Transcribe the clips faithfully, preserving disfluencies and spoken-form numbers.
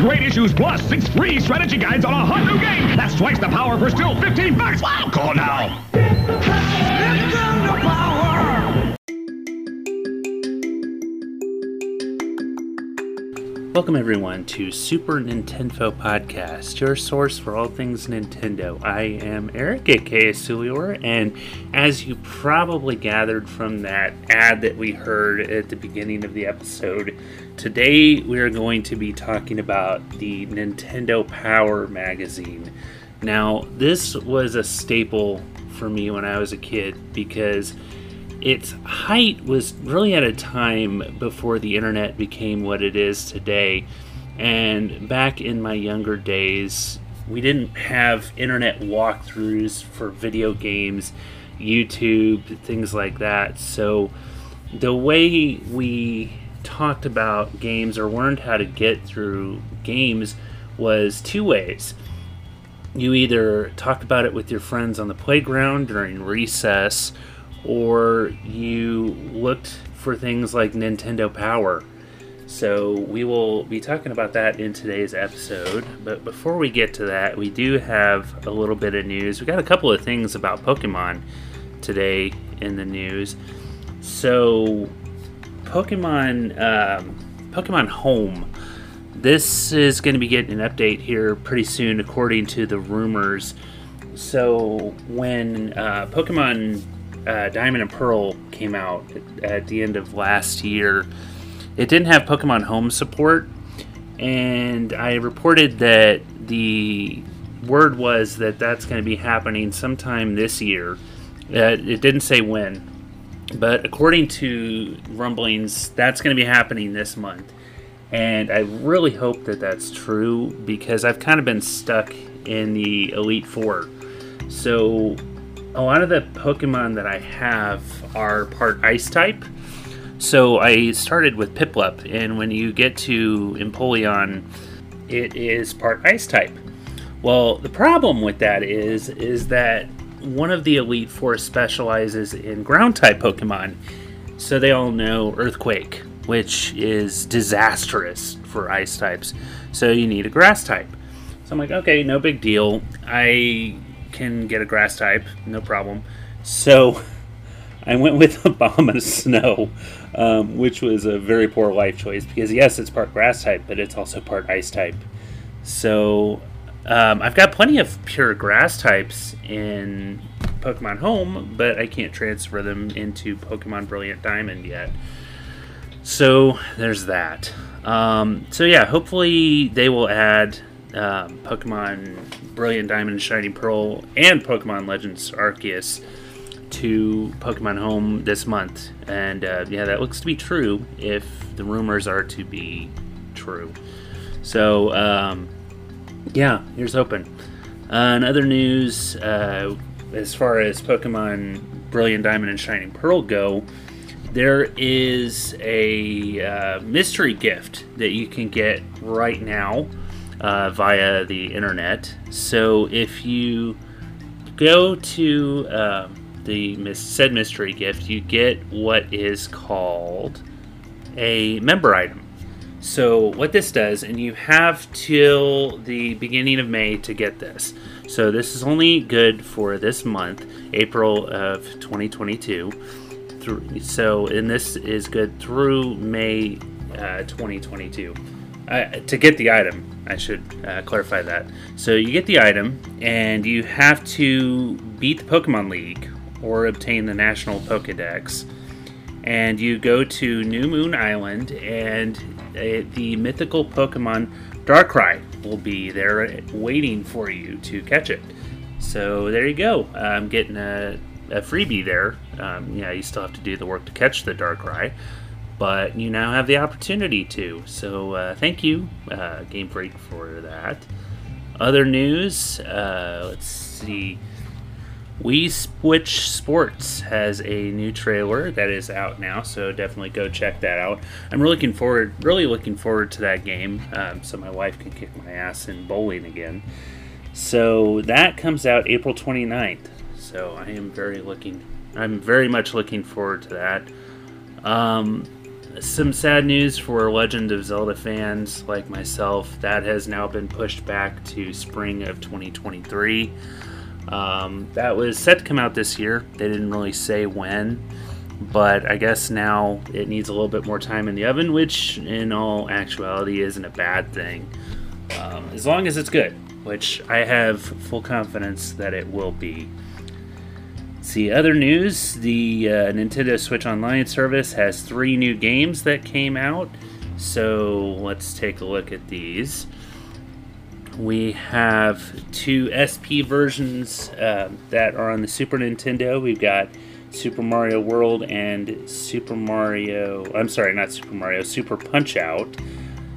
Great issues plus six free strategy guides on a hot new game. That's twice the power for still fifteen bucks. Wow, call now. Nintendo Power. Welcome everyone to Super Nintendo Podcast, your source for all things Nintendo. I am Eric, aka Suliore, and as you probably gathered from that ad that we heard at the beginning of the episode, today we are going to be talking about the Nintendo Power magazine. Now, this was a staple for me when I was a kid because its height was really at a time before the internet became what it is today. And back in my younger days, we didn't have internet walkthroughs for video games, YouTube, things like that. So the way we talked about games or learned how to get through games was two ways. You either talked about it with your friends on the playground during recess, or you looked for things like Nintendo Power. So we will be talking about that in today's episode. But before we get to that, we do have a little bit of news. We got a couple of things about Pokemon today in the news. So Pokemon um, Pokemon Home. This is going to be getting an update here pretty soon, according to the rumors. So when uh, Pokemon uh, Diamond and Pearl came out at, at the end of last year, it didn't have Pokemon Home support, and I reported that the word was that that's going to be happening sometime this year. Uh, it didn't say when. But according to rumblings, that's going to be happening this month. And I really hope that that's true because I've kind of been stuck in the Elite Four. So a lot of the Pokemon that I have are part Ice type. So I started with Piplup, and when you get to Empoleon, it is part Ice type. Well, the problem with that is, is that one of the Elite Four specializes in ground-type Pokemon, so they all know Earthquake, which is disastrous for Ice-types, so you need a Grass-type. So I'm like, okay, no big deal. I can get a Grass-type, no problem. So I went with Abomasnow, um, which was a very poor life choice, because yes, it's part Grass-type, but it's also part Ice-type. So Um, I've got plenty of pure grass types in Pokemon Home, but I can't transfer them into Pokemon Brilliant Diamond yet. So there's that. Um, so yeah, hopefully they will add um, Pokemon Brilliant Diamond, Shining Pearl, and Pokemon Legends Arceus to Pokemon Home this month. And uh, yeah, that looks to be true if the rumors are to be true. So Um, yeah, here's hoping. Uh, in other news, uh, as far as Pokemon Brilliant Diamond and Shining Pearl go, there is a uh, mystery gift that you can get right now uh, via the internet. So if you go to uh, the mis- said mystery gift, you get what is called a member item. So what this does, and you have till the beginning of May to get this. So this is only good for this month, April of twenty twenty-two. So, and this is good through May uh, twenty twenty-two. Uh, to get the item, I should uh, clarify that. So you get the item, and you have to beat the Pokemon League or obtain the National Pokedex. And you go to New Moon Island, and uh, the mythical Pokemon Darkrai will be there waiting for you to catch it. So there you go. I'm um, getting a, a freebie there. Um, yeah, you still have to do the work to catch the Darkrai, but you now have the opportunity to. So uh, thank you, uh, Game Freak, for that. Other news, uh, let's see. Wii Switch Sports has a new trailer that is out now, so definitely go check that out. I'm really looking forward, really looking forward to that game, um, so my wife can kick my ass in bowling again. So that comes out April twenty-ninth. So I am very looking, I'm very much looking forward to that. Um, some sad news for Legend of Zelda fans like myself. That has now been pushed back to spring of twenty twenty-three. Um, that was set to come out this year. They didn't really say when, but I guess now it needs a little bit more time in the oven, which in all actuality isn't a bad thing, um, as long as it's good, which I have full confidence that it will be. See, other news, the uh, Nintendo Switch Online service has three new games that came out, so let's take a look at these. We have two S P versions uh, that are on the Super Nintendo. We've got Super Mario World and Super Mario... I'm sorry, not Super Mario, Super Punch-Out.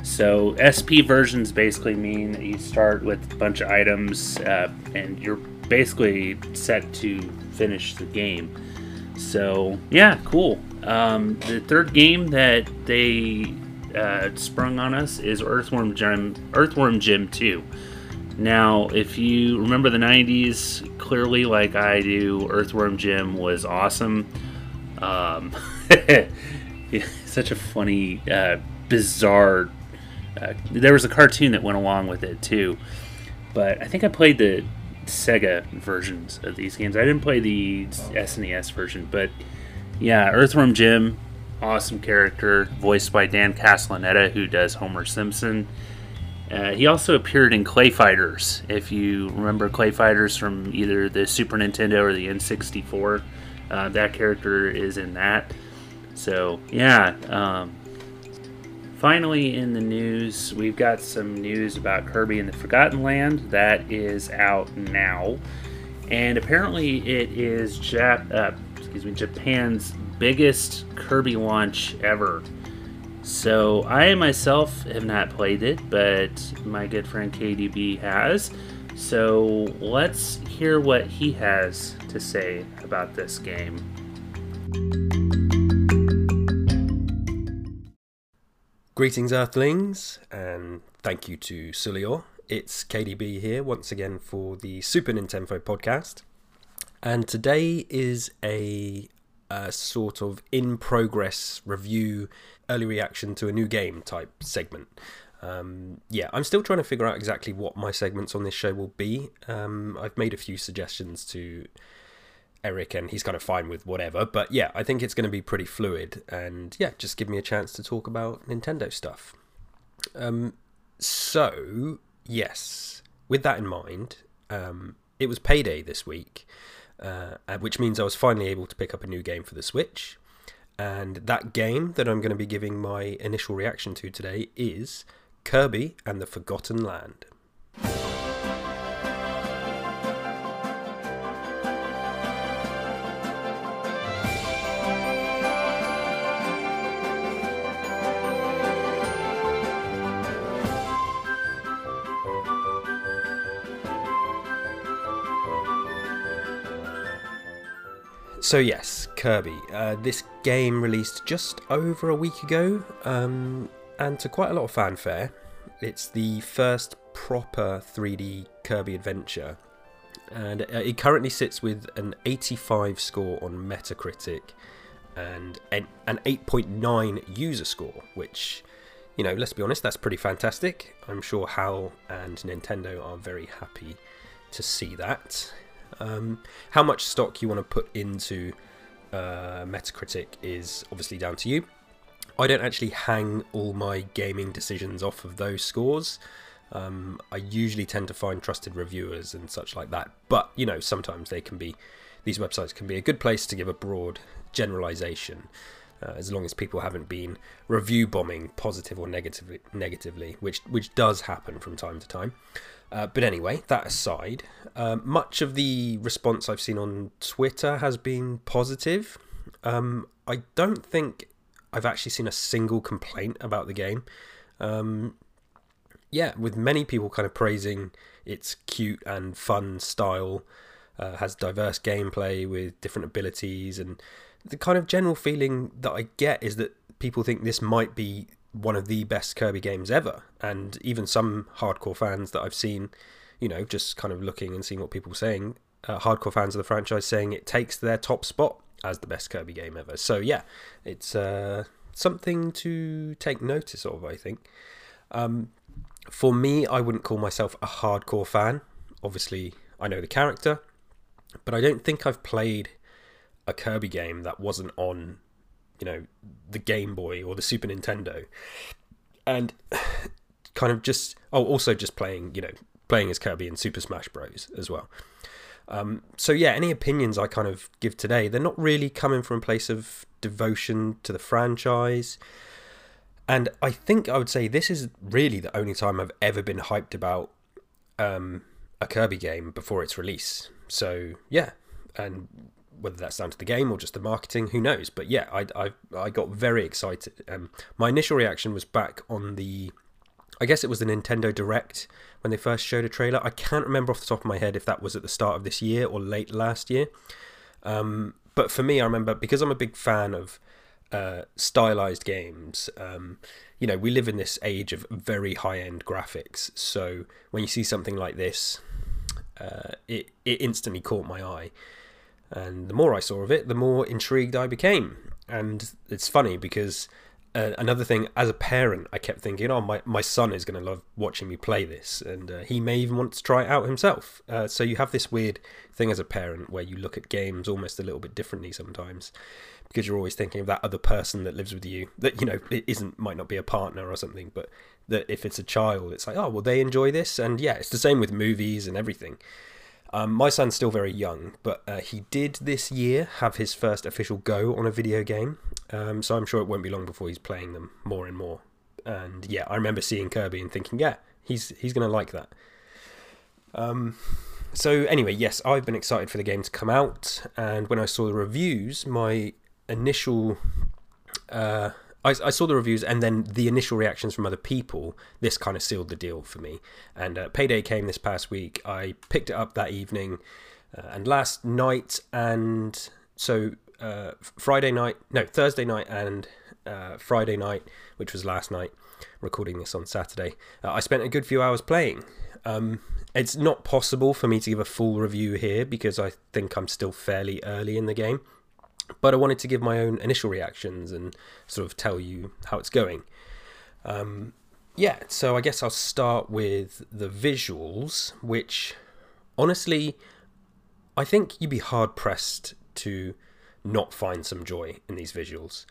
So S P versions basically mean that you start with a bunch of items uh, and you're basically set to finish the game. So, yeah, cool. Um, the third game that they... Uh, sprung on us is Earthworm Jim, Earthworm Jim two. Now, if you remember the nineties, clearly like I do, Earthworm Jim was awesome. Um, such a funny, uh, bizarre... Uh, there was a cartoon that went along with it, too. But I think I played the Sega versions of these games. I didn't play the S N E S version, but yeah, Earthworm Jim... Awesome character, voiced by Dan Castellaneta, who does Homer Simpson. Uh, he also appeared in Clay Fighters, if you remember Clay Fighters from either the Super Nintendo or the N sixty-four. Uh, that character is in that. So, yeah. Um, finally, in the news, we've got some news about Kirby and the Forgotten Land. That is out now. And apparently it is Jap- uh, excuse me, Japan's biggest Kirby launch ever. So I myself have not played it, but my good friend K D B has. So let's hear what he has to say about this game. Greetings, Earthlings, and thank you to Suliore. It's K D B here once again for the Super Nintendo podcast. And today is a Uh, sort of in-progress review, early reaction to a new game type segment. Um, yeah, I'm still trying to figure out exactly what my segments on this show will be. Um, I've made a few suggestions to Eric and he's kind of fine with whatever, but yeah, I think it's going to be pretty fluid and yeah, just give me a chance to talk about Nintendo stuff. Um, so, yes, with that in mind, um, it was payday this week. Uh, which means I was finally able to pick up a new game for the Switch. And that game that I'm going to be giving my initial reaction to today is Kirby and the Forgotten Land. So yes, Kirby. Uh, this game released just over a week ago, um, and to quite a lot of fanfare. It's the first proper three D Kirby adventure, and it currently sits with an eighty-five score on Metacritic and an eight point nine user score, which, you know, let's be honest, that's pretty fantastic. I'm sure Hal and Nintendo are very happy to see that. Um, how much stock you want to put into uh, Metacritic is obviously down to you. I don't actually hang all my gaming decisions off of those scores. Um, I usually tend to find trusted reviewers and such like that. But, you know, sometimes they can be, these websites can be a good place to give a broad generalization, uh, as long as people haven't been review bombing positive or negatively, negatively, which, which does happen from time to time. Uh, but anyway, that aside, uh, much of the response I've seen on Twitter has been positive. Um, I don't think I've actually seen a single complaint about the game. Um, yeah, with many people kind of praising its cute and fun style, uh, has diverse gameplay with different abilities, and the kind of general feeling that I get is that people think this might be one of the best Kirby games ever, and even some hardcore fans that I've seen, you know, just kind of looking and seeing what people were saying, uh, hardcore fans of the franchise saying it takes their top spot as the best Kirby game ever. So yeah, it's uh, something to take notice of, I think. Um, for me, I wouldn't call myself a hardcore fan. Obviously, I know the character, but I don't think I've played a Kirby game that wasn't on, you know, the Game Boy or the Super Nintendo. And kind of just, oh, also just playing, you know, playing as Kirby in Super Smash Bros as well. Um, so yeah, any opinions I kind of give today, they're not really coming from a place of devotion to the franchise. And I think I would say this is really the only time I've ever been hyped about um, a Kirby game before its release. So yeah, and whether that's down to the game or just the marketing, who knows? But yeah, I I, I got very excited. Um, my initial reaction was back on the, I guess it was the Nintendo Direct when they first showed a trailer. I can't remember off the top of my head if that was at the start of this year or late last year. Um, but for me, I remember, because I'm a big fan of uh, stylized games, um, you know, we live in this age of very high-end graphics. So when you see something like this, uh, it, it instantly caught my eye. And the more I saw of it, the more intrigued I became. And it's funny because uh, another thing, as a parent, I kept thinking, oh, my, my son is going to love watching me play this. And uh, he may even want to try it out himself. Uh, so you have this weird thing as a parent where you look at games almost a little bit differently sometimes, because you're always thinking of that other person that lives with you that, you know, it isn't, might not be a partner or something, but that if it's a child, it's like, oh, well, they enjoy this. And yeah, it's the same with movies and everything. Um, my son's still very young, but uh, he did this year have his first official go on a video game, um, so I'm sure it won't be long before he's playing them more and more. And yeah, I remember seeing Kirby and thinking, yeah, he's he's going to like that. Um, so anyway, yes, I've been excited for the game to come out, and when I saw the reviews, my initial... Uh, I, I saw the reviews and then the initial reactions from other people. This kind of sealed the deal for me. And uh, Payday came this past week. I picked it up that evening uh, and last night. And so uh, Friday night, no, Thursday night and uh, Friday night, which was last night, recording this on Saturday, uh, I spent a good few hours playing. Um, it's not possible for me to give a full review here because I think I'm still fairly early in the game. But I wanted to give my own initial reactions and sort of tell you how it's going. Um, yeah, so I guess I'll start with the visuals, which honestly, I think you'd be hard-pressed to not find some joy in these visuals.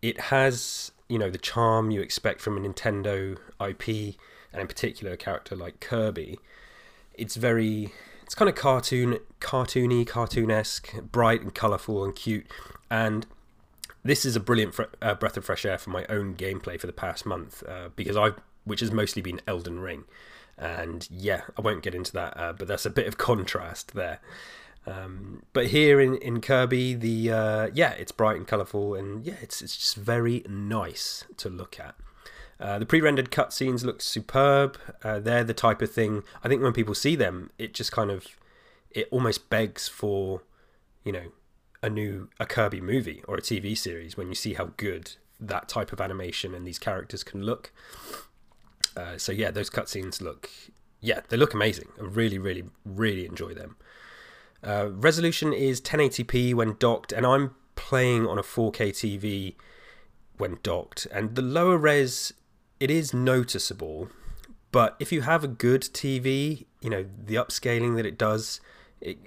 It has, you know, the charm you expect from a Nintendo I P, and in particular a character like Kirby. It's very... It's kind of cartoon, cartoony, cartoonesque, bright and colourful and cute. And this is a brilliant fre- uh, breath of fresh air for my own gameplay for the past month, uh, because I've, which has mostly been Elden Ring. And yeah, I won't get into that, uh, but that's a bit of contrast there. Um, but here in, in Kirby, the uh, yeah, it's bright and colourful, and yeah, it's it's just very nice to look at. Uh, the pre-rendered cutscenes look superb. Uh, they're the type of thing, I think when people see them, it just kind of, it almost begs for, you know, a new, a Kirby movie or a T V series when you see how good that type of animation and these characters can look. Uh, so yeah, those cutscenes look, yeah, they look amazing. I really, really, really enjoy them. Uh, resolution is ten eighty p when docked, and I'm playing on a four K T V when docked, and the lower res, it is noticeable, but if you have a good T V, you know, the upscaling that it does it,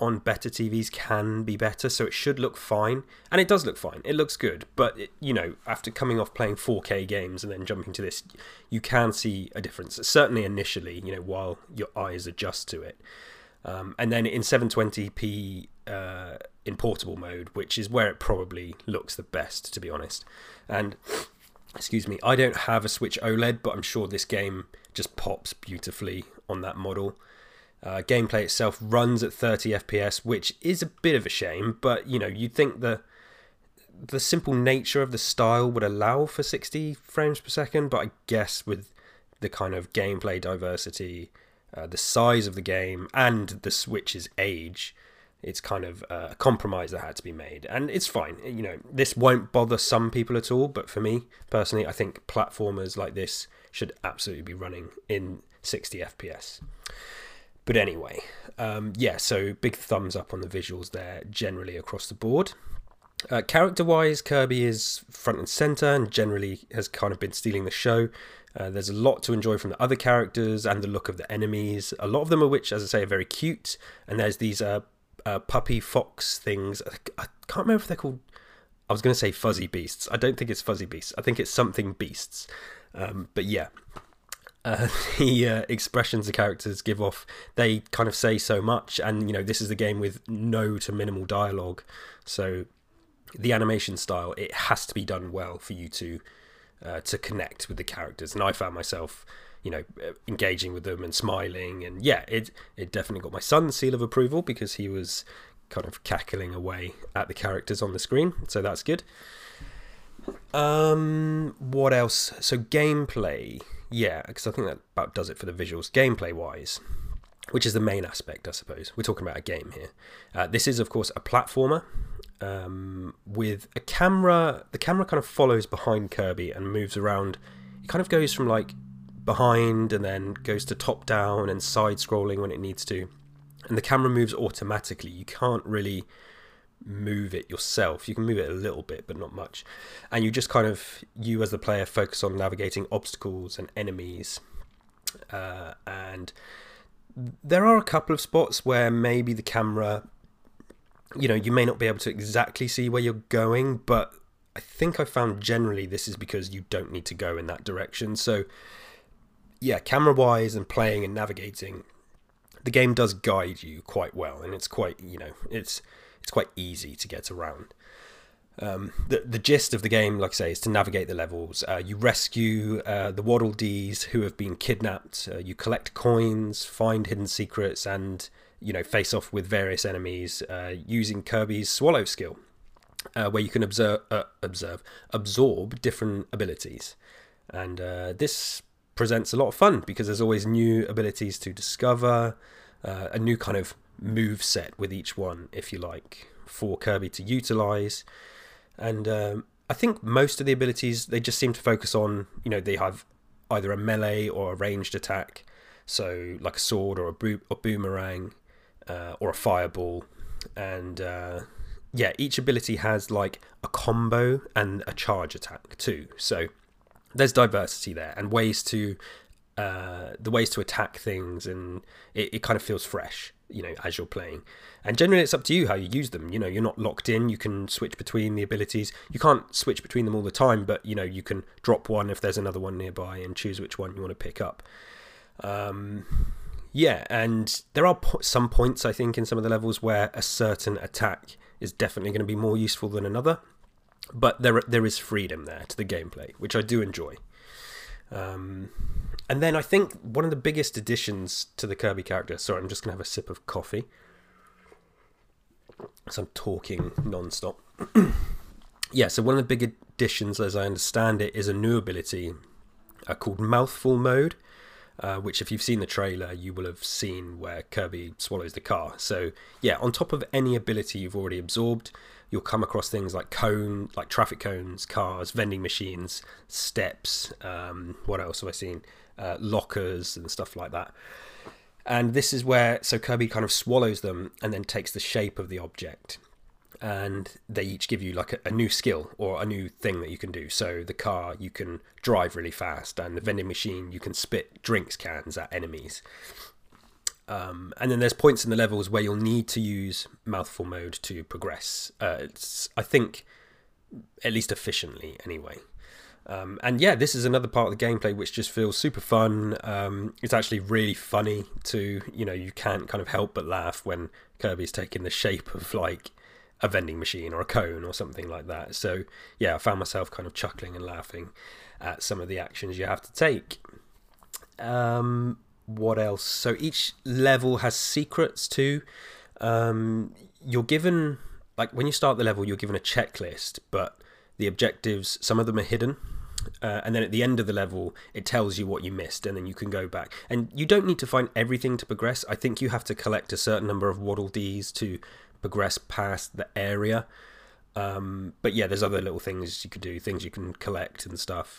on better T Vs can be better, so it should look fine, and it does look fine, it looks good, but, it, you know, after coming off playing four K games and then jumping to this, you can see a difference, certainly initially, you know, while your eyes adjust to it. Um, and then in seven twenty p uh, in portable mode, which is where it probably looks the best, to be honest. And... Excuse me, I don't have a Switch OLED, but I'm sure this game just pops beautifully on that model. Uh, gameplay itself runs at thirty F P S, which is a bit of a shame, but, you know, you'd think the, the simple nature of the style would allow for sixty frames per second, but I guess with the kind of gameplay diversity, uh, the size of the game, and the Switch's age... It's kind of a compromise that had to be made. And it's fine. You know, this won't bother some people at all. But for me, personally, I think platformers like this should absolutely be running in sixty F P S. But anyway, um, yeah, so big thumbs up on the visuals there generally across the board. Uh, character-wise, Kirby is front and center and generally has kind of been stealing the show. Uh, there's a lot to enjoy from the other characters and the look of the enemies. A lot of them are, which, as I say, are very cute. And there's these uh, uh, puppy fox things. I can't remember if they're called... I was going to say fuzzy beasts. I don't think it's fuzzy beasts. I think it's something beasts. Um, but yeah, uh, the uh, expressions the characters give off, they kind of say so much. And, you know, this is a game with no to minimal dialogue. So the animation style, it has to be done well for you to uh, to connect with the characters. And I found myself, you know, engaging with them and smiling. And yeah, it, it definitely got my son's seal of approval because he was... kind of cackling away at the characters on the screen, so that's good. Um, what else? So gameplay, yeah, because I think that about does it for the visuals. Gameplay-wise, which is the main aspect, I suppose. We're talking about a game here. Uh, this is, of course, a platformer um, with a camera. The camera kind of follows behind Kirby and moves around. It kind of goes from, like, behind and then goes to top-down and side-scrolling when it needs to. And the camera moves automatically. You can't really move it yourself. You can move it a little bit, but not much. And you just kind of, you as the player, focus on navigating obstacles and enemies. Uh, and there are a couple of spots where maybe the camera, you know, you may not be able to exactly see where you're going, but I think I found generally this is because you don't need to go in that direction. So, yeah, camera-wise and playing and navigating... the game does guide you quite well, and it's quite, you know, it's it's quite easy to get around. Um, the, the gist of the game, like I say, is to navigate the levels. Uh, you rescue uh, the Waddle Dees who have been kidnapped. Uh, you collect coins, find hidden secrets, and, you know, face off with various enemies uh, using Kirby's Swallow skill, uh, where you can observe, uh, observe, absorb different abilities. And uh, this... presents a lot of fun because there's always new abilities to discover, uh, a new kind of move set with each one, if you like, for Kirby to utilize. And um, I think most of the abilities, they just seem to focus on, you know, they have either a melee or a ranged attack, so like a sword or a, bo- or boomerang uh, or a fireball. And uh, yeah, each ability has like a combo and a charge attack too, so there's diversity there and ways to uh, the ways to attack things, and it, it kind of feels fresh, you know, as you're playing. And generally, it's up to you how you use them. You know, you're not locked in. You can switch between the abilities. You can't switch between them all the time, but you know, you can drop one if there's another one nearby and choose which one you want to pick up. Um, yeah, and there are po- some points I think in some of the levels where a certain attack is definitely going to be more useful than another. But there there is freedom there to the gameplay, which I do enjoy. Um, and then I think one of the biggest additions to the Kirby character... Sorry, I'm just going to have a sip of coffee. So I'm talking non-stop. Yeah, so one of the big additions, as I understand it, is a new ability uh, called Mouthful Mode, uh, which if you've seen the trailer, you will have seen where Kirby swallows the car. So, yeah, on top of any ability you've already absorbed... you'll come across things like cone, like traffic cones, cars, vending machines, steps. Um, what else have I seen? Uh, lockers and stuff like that. And this is where, so Kirby kind of swallows them and then takes the shape of the object. And they each give you like a, a new skill or a new thing that you can do. So the car, you can drive really fast, and the vending machine, you can spit drinks cans at enemies. Um, and then there's points in the levels where you'll need to use Mouthful Mode to progress. Uh, it's, I think, at least efficiently anyway. Um, and yeah, this is another part of the gameplay which just feels super fun. Um, it's actually really funny to, you know, you can't kind of help but laugh when Kirby's taking the shape of like a vending machine or a cone or something like that. So yeah, I found myself kind of chuckling and laughing at some of the actions you have to take. Um... What else? So each level has secrets too. Um, you're given, like when you start the level, you're given a checklist, but the objectives, some of them are hidden. Uh, and then at the end of the level, it tells you what you missed, and then you can go back. And you don't need to find everything to progress. I think you have to collect a certain number of Waddle Dees to progress past the area. Um, but yeah, there's other little things you can do, things you can collect and stuff.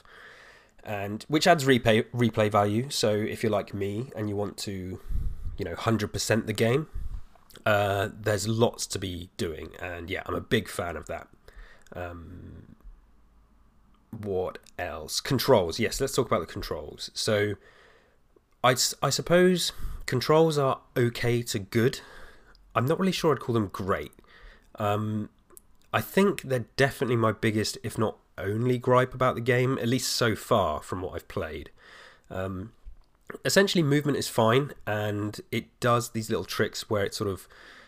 And which adds replay replay value. So if you're like me and you want to, you know, one hundred percent the game, uh, there's lots to be doing. And yeah, I'm a big fan of that. Um, what else? Controls. Yes, let's talk about the controls. So I, I suppose controls are okay to good. I'm not really sure I'd call them great. Um, I think they're definitely my biggest, if not only, gripe about the game, at least so far from what I've played. Um, essentially, movement is fine, and it does these little tricks where it's sort of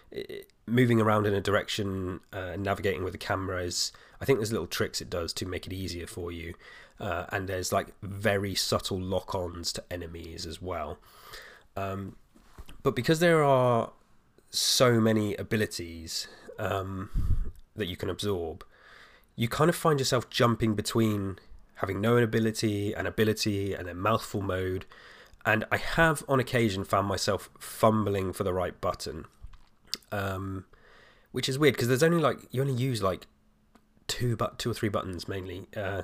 it, moving around in a direction, uh, navigating with the camera is, I think there's little tricks it does to make it easier for you. Uh, and there's like very subtle lock-ons to enemies as well. Um, but because there are so many abilities um, that you can absorb, you kind of find yourself jumping between having no ability and ability and then mouthful mode. And I have on occasion found myself fumbling for the right button, um, which is weird because there's only like, you only use like two, but two or three buttons mainly. Uh,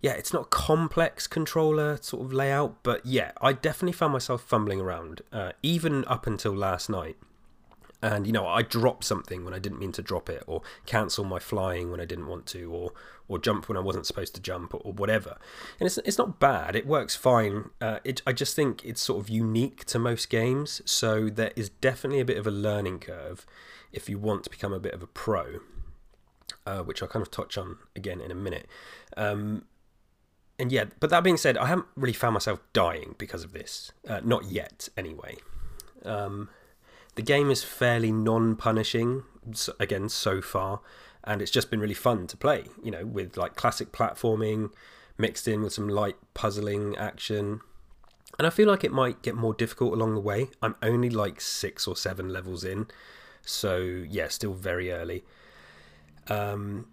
yeah, it's not complex controller sort of layout, but yeah, I definitely found myself fumbling around, uh, even up until last night. And, you know, I dropped something when I didn't mean to drop it, or cancel my flying when I didn't want to, or or jump when I wasn't supposed to jump, or, or whatever. And it's it's not bad. It works fine. Uh, it, I just think it's sort of unique to most games. So there is definitely a bit of a learning curve if you want to become a bit of a pro, uh, which I'll kind of touch on again in a minute. Um, and yeah, but that being said, I haven't really found myself dying because of this. Uh, not yet, anyway. Um... The game is fairly non-punishing, again, so far, and it's just been really fun to play, you know, with like classic platforming mixed in with some light puzzling action. And I feel like it might get more difficult along the way. I'm only like six or seven levels in, so yeah, still very early. Um,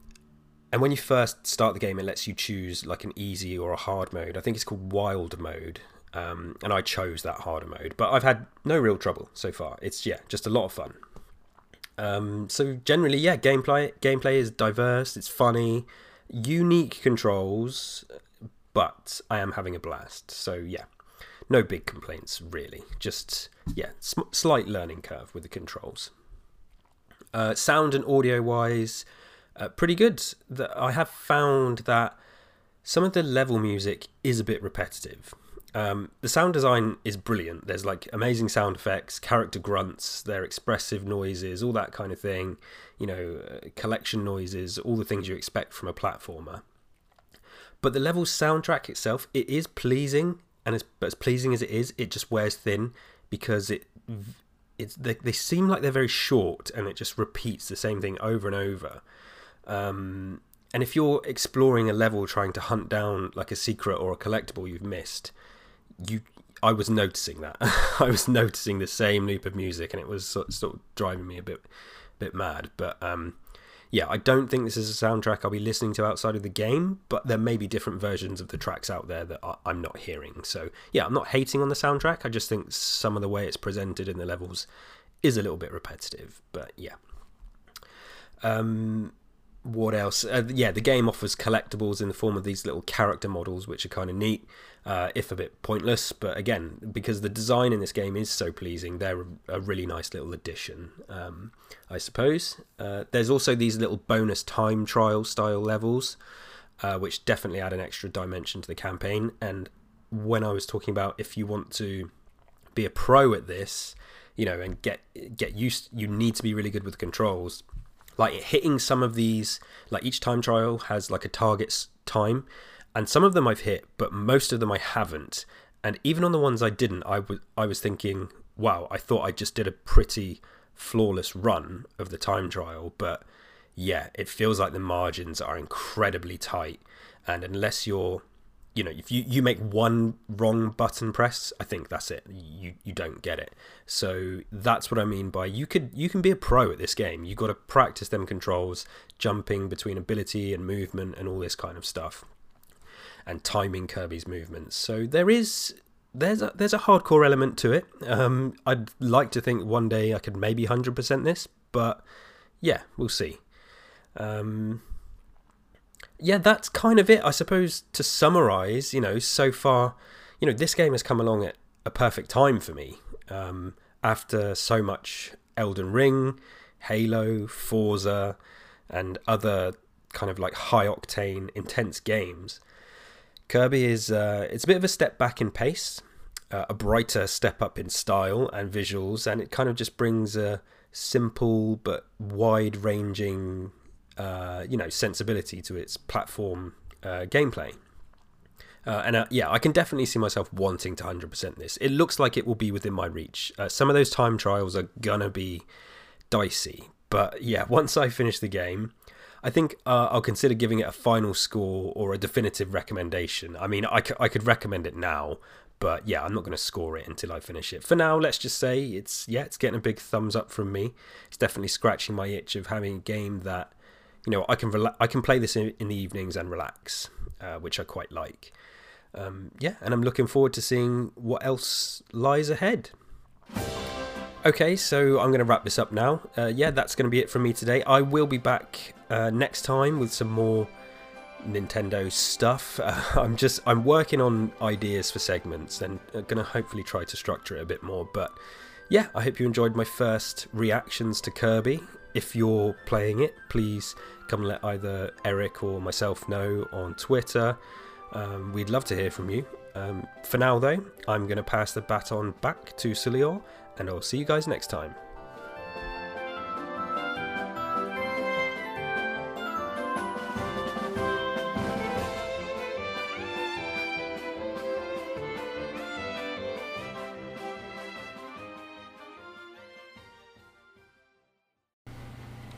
and when you first start the game, it lets you choose like an easy or a hard mode. I think it's called Wild Mode. Um, and I chose that harder mode, but I've had no real trouble so far. It's, yeah, just a lot of fun. Um, so generally, yeah, gameplay gameplay is diverse, it's funny, unique controls, but I am having a blast. So yeah, no big complaints really. Just, yeah, sm- slight learning curve with the controls. Uh, sound and audio-wise, uh, pretty good. The, I have found that some of the level music is a bit repetitive. Um, the sound design is brilliant. There's like amazing sound effects, character grunts, their expressive noises, all that kind of thing, you know, uh, collection noises, all the things you expect from a platformer. But the level's soundtrack itself, it is pleasing, and as, as pleasing as it is, it just wears thin because it, it's, they, they seem like they're very short and it just repeats the same thing over and over. Um, and if you're exploring a level trying to hunt down like a secret or a collectible you've missed, You, I was noticing that. I was noticing the same loop of music, and it was sort, sort of driving me a bit, bit mad. But um, yeah, I don't think this is a soundtrack I'll be listening to outside of the game. But there may be different versions of the tracks out there that I, I'm not hearing. So yeah, I'm not hating on the soundtrack. I just think some of the way it's presented in the levels is a little bit repetitive. But yeah. Um. What else? Uh, yeah, the game offers collectibles in the form of these little character models, which are kind of neat, uh, if a bit pointless. But again, because the design in this game is so pleasing, they're a really nice little addition, um, I suppose. Uh, there's also these little bonus time trial style levels, uh, which definitely add an extra dimension to the campaign. And when I was talking about if you want to be a pro at this, you know, and get get used, you need to be really good with the controls. Like hitting some of these, like each time trial has like a target time, and some of them I've hit, but most of them I haven't. And even on the ones I didn't, I was I was thinking, wow, I thought I just did a pretty flawless run of the time trial, but yeah, it feels like the margins are incredibly tight. And unless you're, you know, if you, you make one wrong button press, I think that's it. You you don't get it. So that's what I mean by you could you can be a pro at this game. You've got to practice them controls, jumping between ability and movement and all this kind of stuff, and timing Kirby's movements. So there is there's a, there's a hardcore element to it. Um, I'd like to think one day I could maybe one hundred percent this, but yeah, we'll see. Um... Yeah, that's kind of it. I suppose to summarise, you know, so far, you know, this game has come along at a perfect time for me. Um, after so much Elden Ring, Halo, Forza, and other kind of like high octane, intense games, Kirby is uh, it's a bit of a step back in pace, uh, a brighter step up in style and visuals, and it kind of just brings a simple but wide ranging uh, you know sensibility to its platform uh, gameplay. Uh, and uh, yeah, I can definitely see myself wanting to one hundred percent this. It looks like it will be within my reach. Uh, some of those time trials are gonna be dicey, but yeah, once I finish the game, I think uh, I'll consider giving it a final score or a definitive recommendation. I mean, I, c- I could recommend it now, but yeah, I'm not gonna score it until I finish it. For now, let's just say it's yeah, it's getting a big thumbs up from me. It's definitely scratching my itch of having a game that, you know, I can rela- I can play this in, in the evenings and relax, uh, which I quite like. Um, yeah, and I'm looking forward to seeing what else lies ahead. Okay, so I'm going to wrap this up now. Uh, yeah, that's going to be it from me today. I will be back uh, next time with some more Nintendo stuff. Uh, I'm just I'm working on ideas for segments and going to hopefully try to structure it a bit more. But yeah, I hope you enjoyed my first reactions to Kirby. If you're playing it, please come and let either Eric or myself know on Twitter. Um, we'd love to hear from you. Um, for now, though, I'm going to pass the baton back to Suliore, and I'll see you guys next time.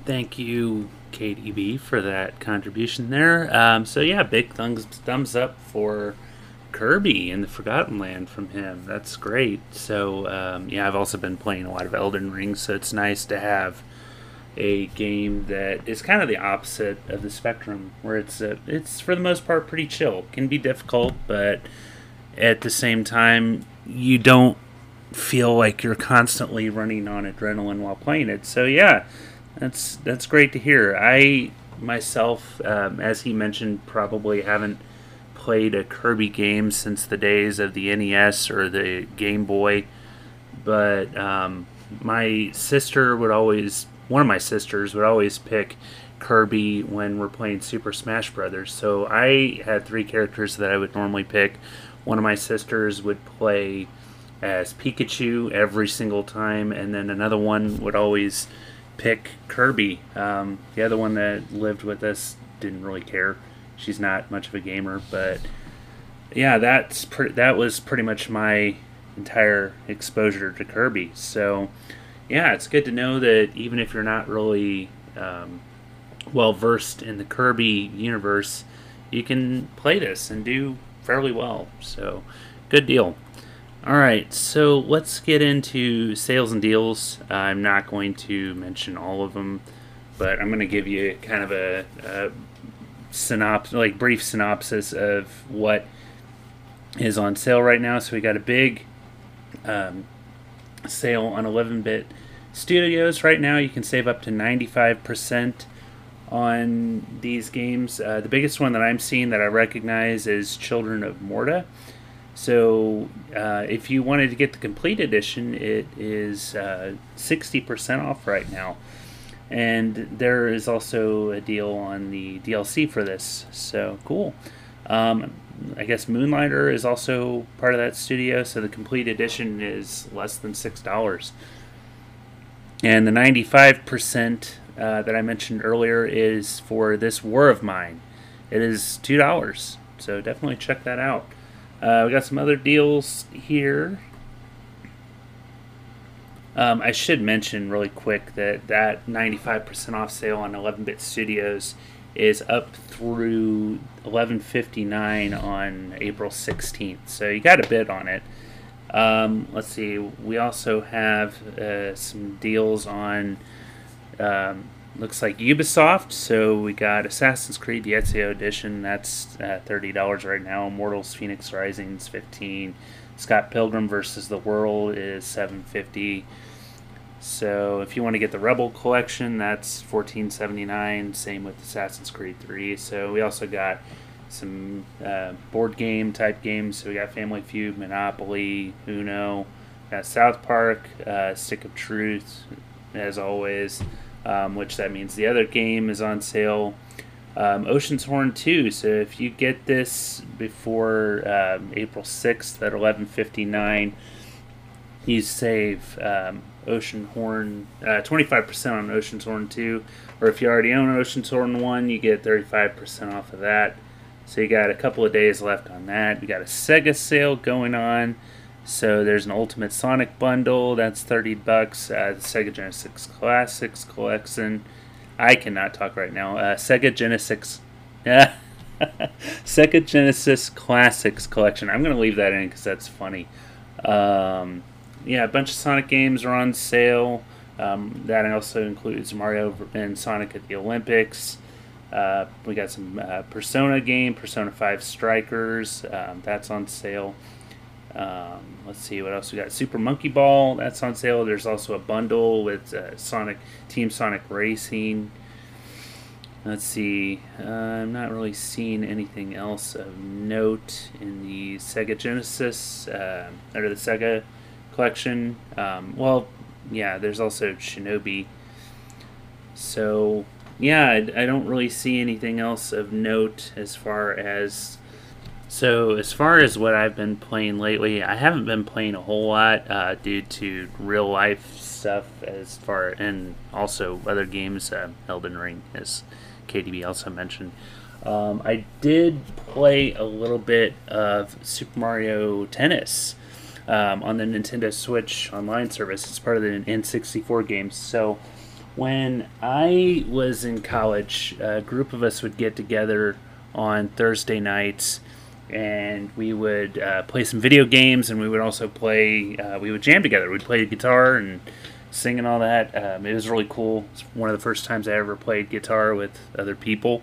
Thank you, K D B, for that contribution there. Um, so yeah, big thumbs, thumbs up for Kirby and the Forgotten Land from him. That's great. So um, yeah, I've also been playing a lot of Elden Ring, so it's nice to have a game that is kind of the opposite of the spectrum, where it's a, it's for the most part pretty chill. Can be difficult, but at the same time, you don't feel like you're constantly running on adrenaline while playing it. So yeah. That's that's great to hear. I, myself, um, as he mentioned, probably haven't played a Kirby game since the days of the N E S or the Game Boy, but um, my sister would always, one of my sisters would always pick Kirby when we're playing Super Smash Bros. So I had three characters that I would normally pick. One of my sisters would play as Pikachu every single time, and then another one would always pick Kirby. Um, the other one that lived with us didn't really care. She's not much of a gamer, but yeah, that's pre- that was pretty much my entire exposure to Kirby. So yeah, it's good to know that even if you're not really um, well versed in the Kirby universe, you can play this and do fairly well. So good deal. Alright, so let's get into sales and deals. Uh, I'm not going to mention all of them, but I'm going to give you kind of a, a synopsis, like brief synopsis of what is on sale right now. So we got a big um, sale on eleven-Bit Studios right now. You can save up to ninety-five percent on these games. Uh, the biggest one that I'm seeing that I recognize is Children of Morta. So uh, if you wanted to get the complete edition, it is uh, sixty percent off right now. And there is also a deal on the D L C for this, so cool. Um, I guess Moonlighter is also part of that studio, so the complete edition is less than six dollars. And the ninety-five percent uh, that I mentioned earlier is for This War of Mine. It is two dollars, so definitely check that out. Uh, we got some other deals here. Um, I should mention really quick that that ninety-five percent off sale on eleven-Bit Studios is up through eleven fifty-nine on April sixteenth. So you got a bid on it. Um, let's see. We also have uh, some deals on, um, looks like Ubisoft. So we got Assassin's Creed, the Ezio Edition, that's uh, thirty dollars right now. Immortals Phoenix Rising is fifteen dollars. Scott Pilgrim versus the World is seven fifty. So if you want to get the Rebel Collection, that's fourteen seventy-nine. Same with Assassin's Creed three. So we also got some uh, board game type games. So we got Family Feud, Monopoly, Uno. We got South Park, uh, Stick of Truth, as always. Um, which that means the other game is on sale. um, Oceanhorn two. So if you get this before um, April sixth at eleven fifty-nine, you save um, Oceanhorn uh, twenty-five percent on Oceanhorn two. Or if you already own Oceanhorn one, you get thirty-five percent off of that. So you got a couple of days left on that. You got a Sega sale going on. So there's an Ultimate Sonic bundle that's thirty bucks. Uh, the Sega Genesis Classics collection. I cannot talk right now. Uh, Sega Genesis, uh, Sega Genesis Classics collection. I'm gonna leave that in because that's funny. Um, yeah, a bunch of Sonic games are on sale. Um, that also includes Mario and Sonic at the Olympics. Uh, we got some uh, Persona game, Persona five Strikers. Um, that's on sale. Um, let's see what else we got. Super Monkey Ball, that's on sale. There's also a bundle with uh, Sonic Team Sonic Racing. Let's see. Uh, I'm not really seeing anything else of note in the Sega Genesis uh, or the Sega collection. Um, well, yeah. There's also Shinobi. So yeah, I, I don't really see anything else of note as far as. So as far as what I've been playing lately, I haven't been playing a whole lot uh, due to real life stuff as far, and also other games, uh, Elden Ring, as K D B also mentioned. Um, I did play a little bit of Super Mario Tennis um, on the Nintendo Switch Online service. It's part of the N sixty-four games. So when I was in college, a group of us would get together on Thursday nights, and we would uh, play some video games, and we would also play, uh, we would jam together. We'd play guitar and sing and all that. Um, it was really cool. It's one of the first times I ever played guitar with other people.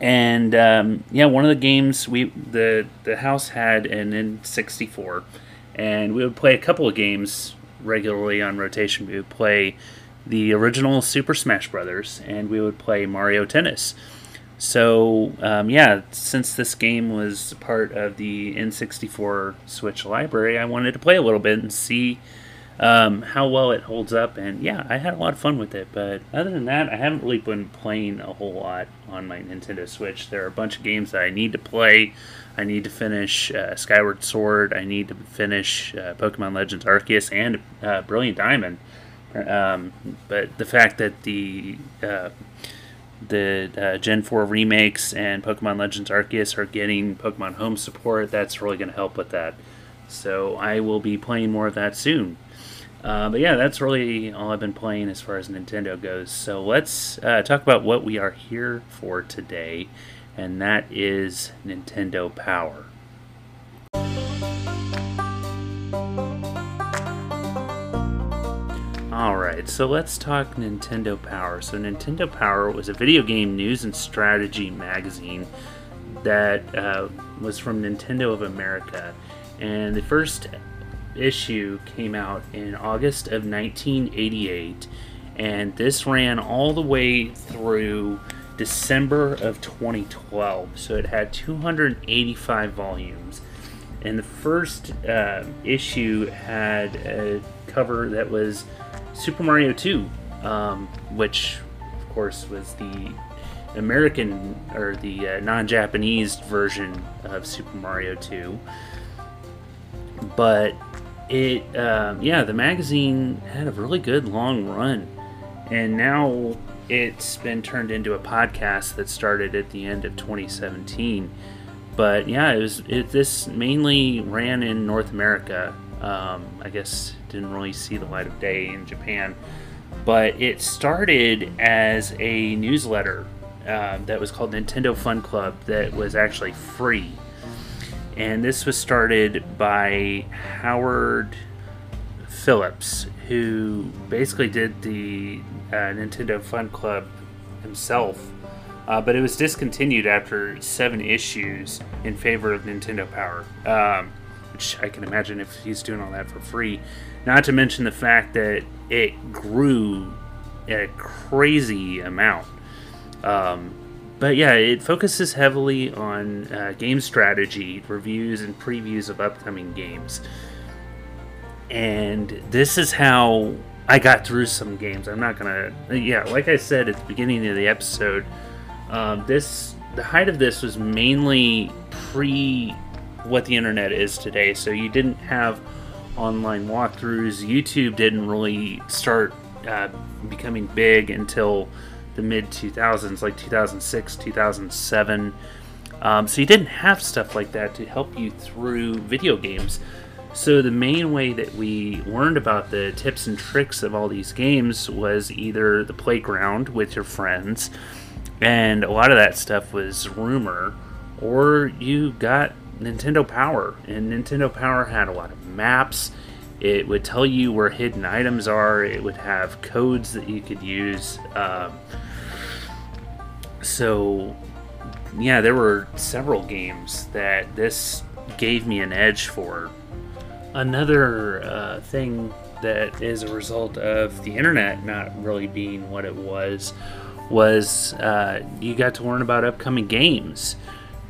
And um, yeah, one of the games, we the, the house had an N sixty-four, and we would play a couple of games regularly on rotation. We would play the original Super Smash Bros., and we would play Mario Tennis. So, um, yeah, since this game was part of the N sixty-four Switch library, I wanted to play a little bit and see um, how well it holds up. And, yeah, I had a lot of fun with it. But other than that, I haven't really been playing a whole lot on my Nintendo Switch. There are a bunch of games that I need to play. I need to finish uh, Skyward Sword. I need to finish uh, Pokemon Legends Arceus and uh, Brilliant Diamond. Um, but the fact that the... Uh, The uh, Gen four remakes and Pokemon Legends Arceus are getting Pokemon Home support. That's really going to help with that. So I will be playing more of that soon. Uh, but yeah, that's really all I've been playing as far as Nintendo goes. So let's uh, talk about what we are here for today, and that is Nintendo Power. Alright, so let's talk Nintendo Power. So Nintendo Power was a video game news and strategy magazine that uh, was from Nintendo of America. And the first issue came out in August of nineteen eighty-eight. And this ran all the way through December of twenty twelve. So it had two hundred eighty-five volumes. And the first uh, issue had a cover that was Super Mario two, um, which of course was the American or the uh, non-Japanese version of Super Mario two, but it um, yeah, the magazine had a really good long run, and now it's been turned into a podcast that started at the end of twenty seventeen. But yeah, it was it, this mainly ran in North America. Um, I guess didn't really see the light of day in Japan, but it started as a newsletter uh, that was called Nintendo Fun Club that was actually free, and this was started by Howard Phillips, who basically did the uh, Nintendo Fun Club himself, uh, but it was discontinued after seven issues in favor of Nintendo Power. Um, which I can imagine if he's doing all that for free. Not to mention the fact that it grew a crazy amount. Um, but yeah, it focuses heavily on uh, game strategy, reviews, and previews of upcoming games. And this is how I got through some games. I'm not gonna... Yeah, like I said at the beginning of the episode, Um, this the height of this was mainly pre what the internet is today, so you didn't have online walkthroughs. YouTube didn't really start uh, becoming big until the mid two thousands, like two thousand six, two thousand seven. Um, so you didn't have stuff like that to help you through video games. So the main way that we learned about the tips and tricks of all these games was either the playground with your friends, and a lot of that stuff was rumor, or you got Nintendo Power, and Nintendo Power had a lot of maps. It would tell you where hidden items are. It would have codes that you could use. Um, so, yeah, there were several games that this gave me an edge for. Another uh, thing that is a result of the internet not really being what it was, was uh, you got to learn about upcoming games,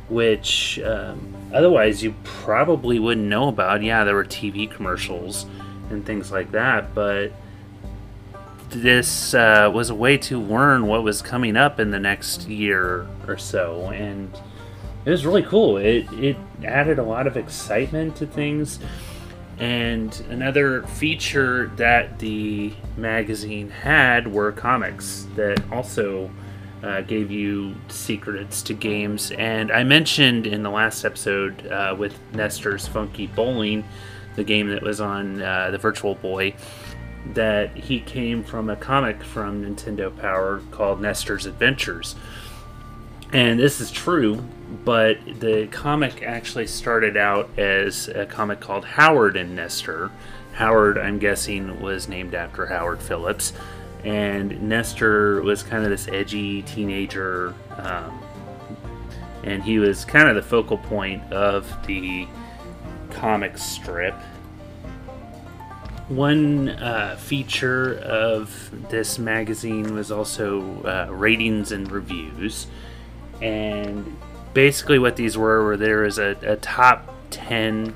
which um, otherwise you probably wouldn't know about. Yeah, there were T V commercials and things like that, but this uh, was a way to learn what was coming up in the next year or so, and it was really cool. It, it added a lot of excitement to things. And another feature that the magazine had were comics that also Uh, gave you secrets to games. And I mentioned in the last episode uh, with Nestor's Funky Bowling, the game that was on uh, the Virtual Boy, that he came from a comic from Nintendo Power called Nestor's Adventures. And this is true, but the comic actually started out as a comic called Howard and Nestor. Howard, I'm guessing, was named after Howard Phillips. And Nestor was kind of this edgy teenager, um, and he was kind of the focal point of the comic strip. One uh, feature of this magazine was also uh, ratings and reviews, and basically what these were were there was a, a top ten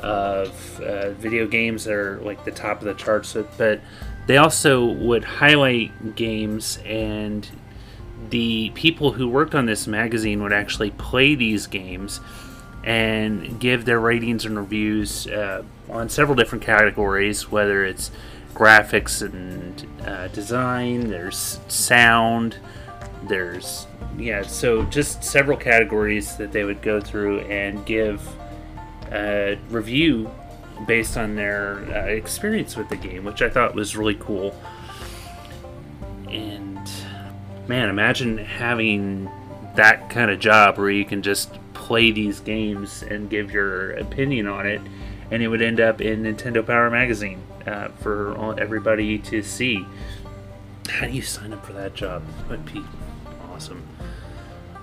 of uh, video games that are like the top of the charts, but they also would highlight games, and the people who worked on this magazine would actually play these games and give their ratings and reviews uh, on several different categories, whether it's graphics and uh, design, there's sound, there's, yeah, so just several categories that they would go through and give a review based on their uh, experience with the game, which I thought was really cool. And man, imagine having that kind of job where you can just play these games and give your opinion on it, and it would end up in Nintendo Power magazine uh, for all, everybody to see. How do you sign up for that job? That would be awesome.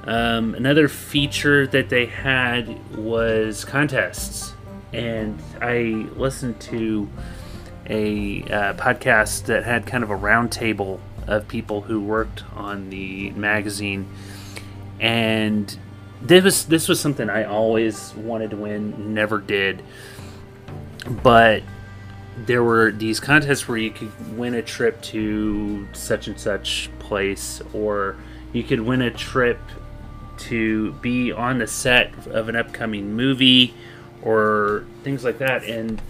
Um, another feature that they had was contests. And I listened to a uh, podcast that had kind of a roundtable of people who worked on the magazine, and this was this was something I always wanted to win, never did. But there were these contests where you could win a trip to such and such place, or you could win a trip to be on the set of an upcoming movie, or things like that. And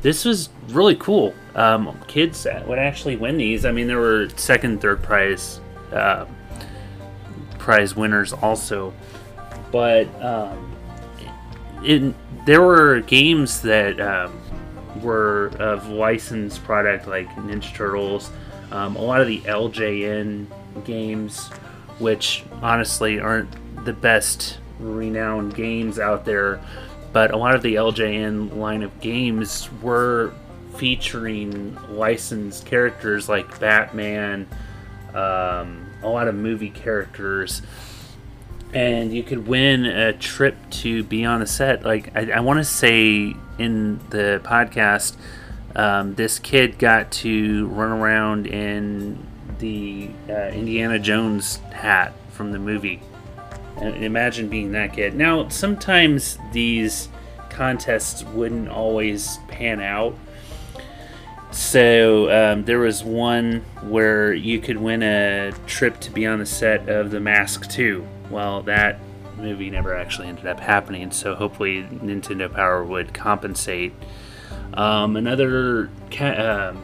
this was really cool. Um, kids would actually win these. I mean, there were second, third prize uh, prize winners also. But um, in, there were games that um, were of licensed product, like Ninja Turtles, um, a lot of the L J N games, which honestly aren't the best renowned games out there. But a lot of the L J N line of games were featuring licensed characters like Batman, um, a lot of movie characters, and you could win a trip to be on a set. Like, I, I want to say in the podcast, um, this kid got to run around in the uh, Indiana Jones hat from the movie. And imagine being that kid. Now, sometimes these contests wouldn't always pan out, So um, there was one where you could win a trip to be on the set of The Mask two. Well, that movie never actually ended up happening, so hopefully Nintendo Power would compensate. Um, another ca uh,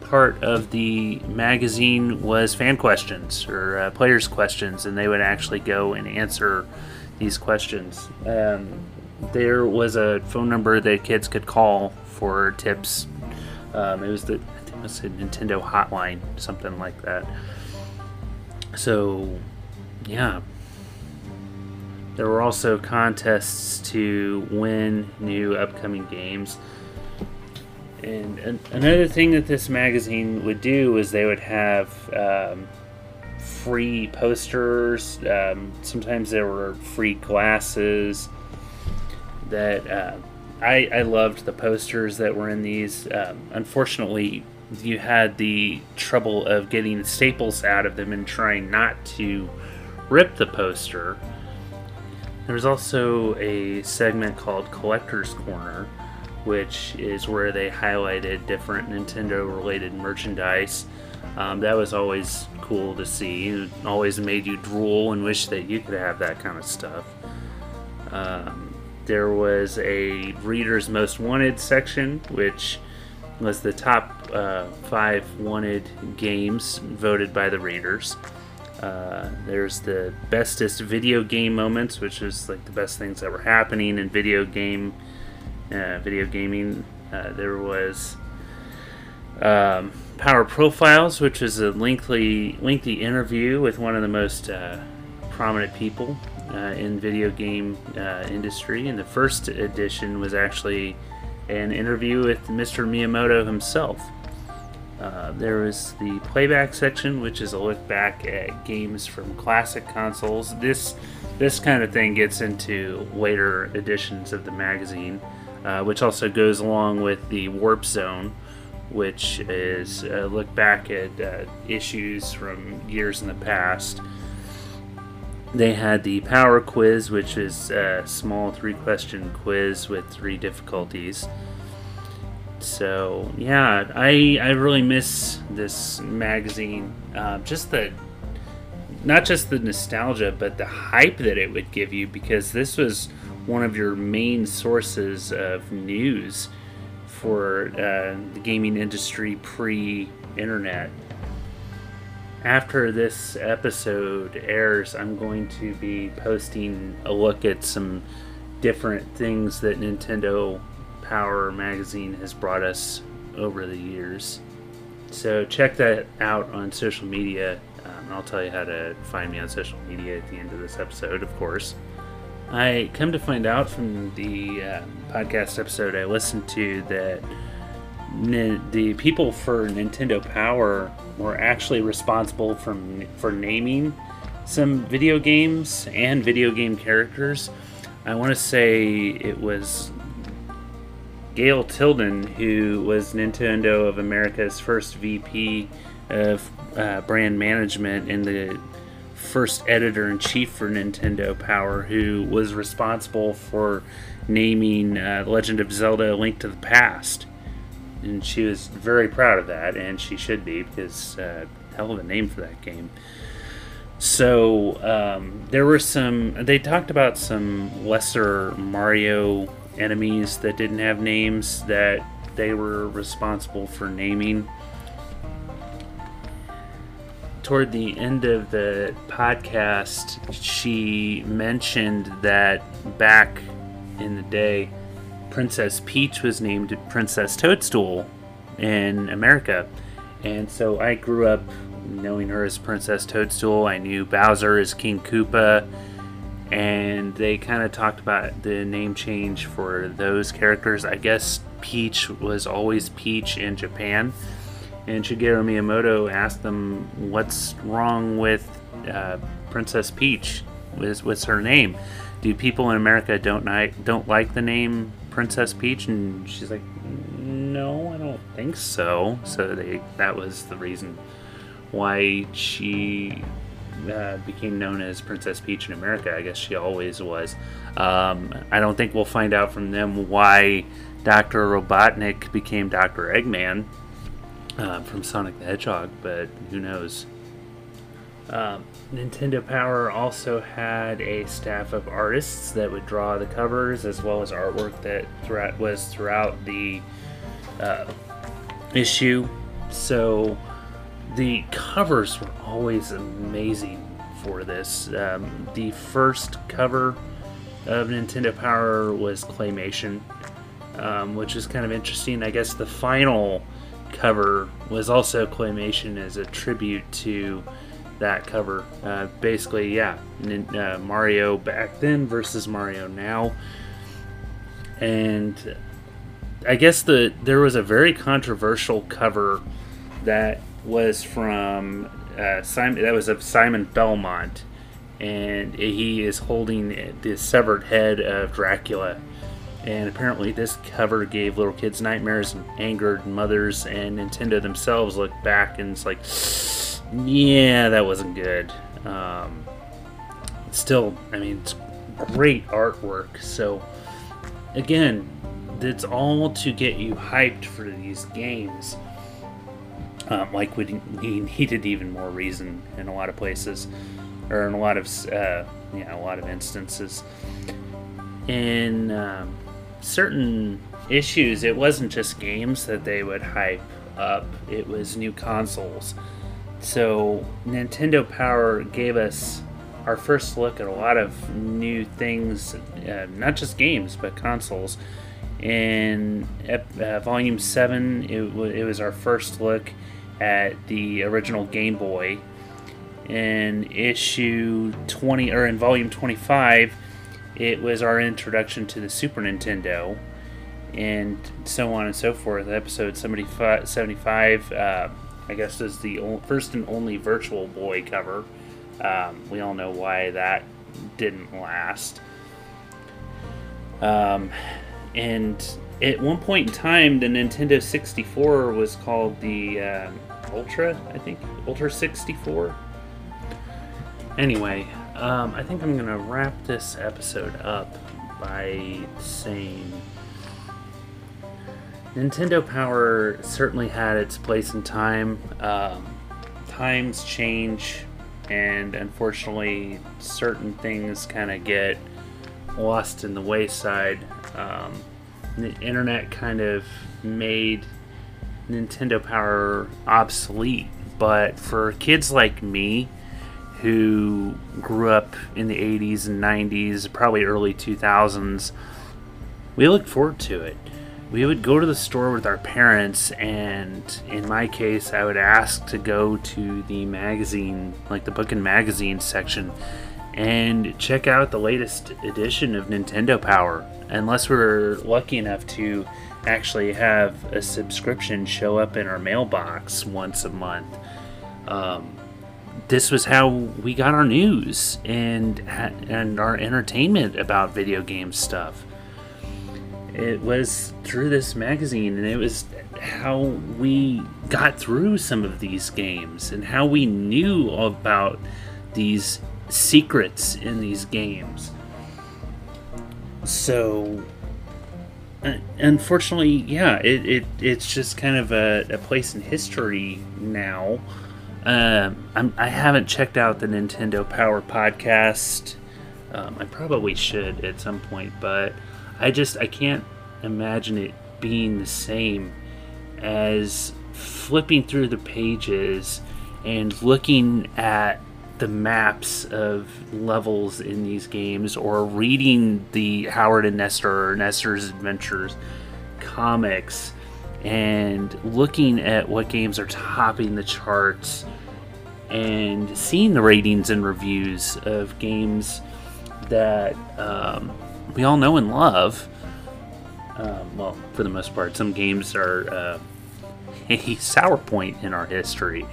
part of the magazine was fan questions, or uh, players' questions, and they would actually go and answer these questions. Um, there was a phone number that kids could call for tips. Um, it was the I think it was a Nintendo hotline, something like that. So, yeah. There were also contests to win new upcoming games. And an another thing that this magazine would do is they would have um, free posters. Um, sometimes there were free glasses that... Uh, I, I loved the posters that were in these. Um, unfortunately, you had the trouble of getting staples out of them and trying not to rip the poster. There was also a segment called Collector's Corner, which is where they highlighted different Nintendo-related merchandise. Um, that was always cool to see. It always made you drool and wish that you could have that kind of stuff. Um, There was a Reader's Most Wanted section, which was the top uh, five wanted games voted by the readers. Uh, there's the Bestest Video Game Moments, which is like the best things that were happening in video game, uh, video gaming. Uh, there was um, Power Profiles, which is a lengthy, lengthy interview with one of the most uh, prominent people Uh, in video game uh, industry, and the first edition was actually an interview with Mister Miyamoto himself. Uh, there was the playback section, which is a look back at games from classic consoles. This this kind of thing gets into later editions of the magazine, uh, which also goes along with the Warp Zone, which is a look back at uh, issues from years in the past. They had the Power Quiz, which is a small three-question quiz with three difficulties. So, yeah, I, I really miss this magazine. Uh, just the, not just the nostalgia, but the hype that it would give you, because this was one of your main sources of news for uh, the gaming industry pre-internet. After this episode airs, I'm going to be posting a look at some different things that Nintendo Power magazine has brought us over the years. So check that out on social media. Um, I'll tell you how to find me on social media at the end of this episode, of course. I come to find out from the uh, podcast episode I listened to that the people for Nintendo Power were actually responsible for, for naming some video games and video game characters. I want to say it was Gail Tilden, who was Nintendo of America's first V P of uh, brand management and the first editor-in-chief for Nintendo Power, who was responsible for naming uh, Legend of Zelda: A Link to the Past. And she was very proud of that, and she should be, because uh, hell of a name for that game. So um, there were some, they talked about some lesser Mario enemies that didn't have names that they were responsible for naming. Toward the end of the podcast, she mentioned that back in the day, Princess Peach was named Princess Toadstool in America, and so I grew up knowing her as Princess Toadstool. I knew Bowser as King Koopa, and they kind of talked about the name change for those characters. I guess Peach was always Peach in Japan, and Shigeru Miyamoto asked them, what's wrong with uh, Princess Peach? What's her name? Do people in America don't, don't like the name Princess Peach? And she's like, no, I don't think so. So they that was the reason why she uh, became known as Princess Peach in America. I guess she always was. Um, I don't think we'll find out from them why Doctor Robotnik became Doctor Eggman. uh, from Sonic the Hedgehog, but who knows. Uh, Nintendo Power also had a staff of artists that would draw the covers, as well as artwork that throughout, was throughout the uh, issue. So the covers were always amazing for this. Um, the first cover of Nintendo Power was Claymation, um, which is kind of interesting. I guess the final cover was also Claymation as a tribute to that cover. Uh, basically, yeah, uh, Mario back then versus Mario now. And I guess the there was a very controversial cover that was from uh, Simon. That was of Simon Belmont, and he is holding the severed head of Dracula. And apparently, this cover gave little kids nightmares and angered mothers. And Nintendo themselves looked back and it's like, yeah, that wasn't good. Um, still, I mean, it's great artwork. So, again, it's all to get you hyped for these games. Um, like, we needed even more reason in a lot of places, or in a lot of, uh, yeah, a lot of instances. In um, certain issues, it wasn't just games that they would hype up, it was new consoles. So Nintendo Power gave us our first look at a lot of new things, uh, not just games, but consoles. In uh, Volume seven, it, w it was our first look at the original Game Boy. In issue twenty, or in Volume twenty-five, it was our introduction to the Super Nintendo, and so on and so forth. Episode seventy-five, uh, I guess, is the first and only Virtual Boy cover. Um, we all know why that didn't last. Um, and at one point in time, the Nintendo sixty-four was called the uh, Ultra, I think, Ultra sixty-four. Anyway, um, I think I'm going to wrap this episode up by saying Nintendo Power certainly had its place in time. Um, times change, and unfortunately certain things kind of get lost in the wayside. Um, the internet kind of made Nintendo Power obsolete, but for kids like me who grew up in the eighties and nineties, probably early two thousands, we looked forward to it. We would go to the store with our parents, and in my case, I would ask to go to the magazine, like the book and magazine section, and check out the latest edition of Nintendo Power, unless we were lucky enough to actually have a subscription show up in our mailbox once a month. Um, this was how we got our news and, and our entertainment about video game stuff. It was through this magazine, and it was how we got through some of these games and how we knew about these secrets in these games. So, unfortunately, yeah, it, it it's just kind of a, a place in history now. Um, I'm, I haven't checked out the Nintendo Power podcast. Um, I probably should at some point, but I just, I can't imagine it being the same as flipping through the pages and looking at the maps of levels in these games, or reading the Howard and Nestor, or Nestor's Adventures comics, and looking at what games are topping the charts, and seeing the ratings and reviews of games that, um, we all know and love. Um, well, for the most part, some games are uh, a sour point in our history.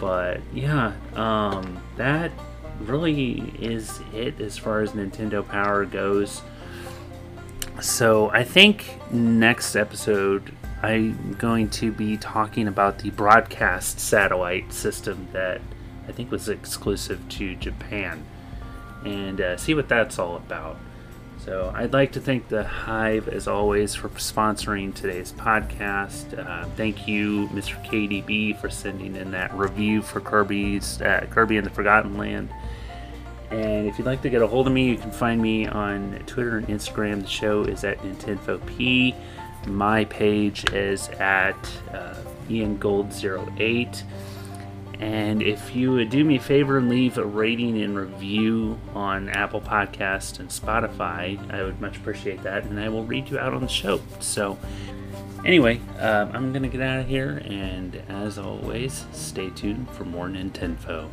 But yeah, um, that really is it as far as Nintendo Power goes. So I think next episode, I'm going to be talking about the broadcast satellite system that I think was exclusive to Japan, and uh, see what that's all about. So I'd like to thank the Hive, as always, for sponsoring today's podcast. Uh, thank you, Mister K D B, for sending in that review for Kirby's uh, Kirby and the Forgotten Land. And if you'd like to get a hold of me, you can find me on Twitter and Instagram. The show is at Nintendo P. My page is at uh, Ian Gold zero eight. And if you would do me a favor and leave a rating and review on Apple Podcasts and Spotify, I would much appreciate that, and I will read you out on the show. So anyway, uh, I'm going to get out of here, and as always, stay tuned for more Nintendo.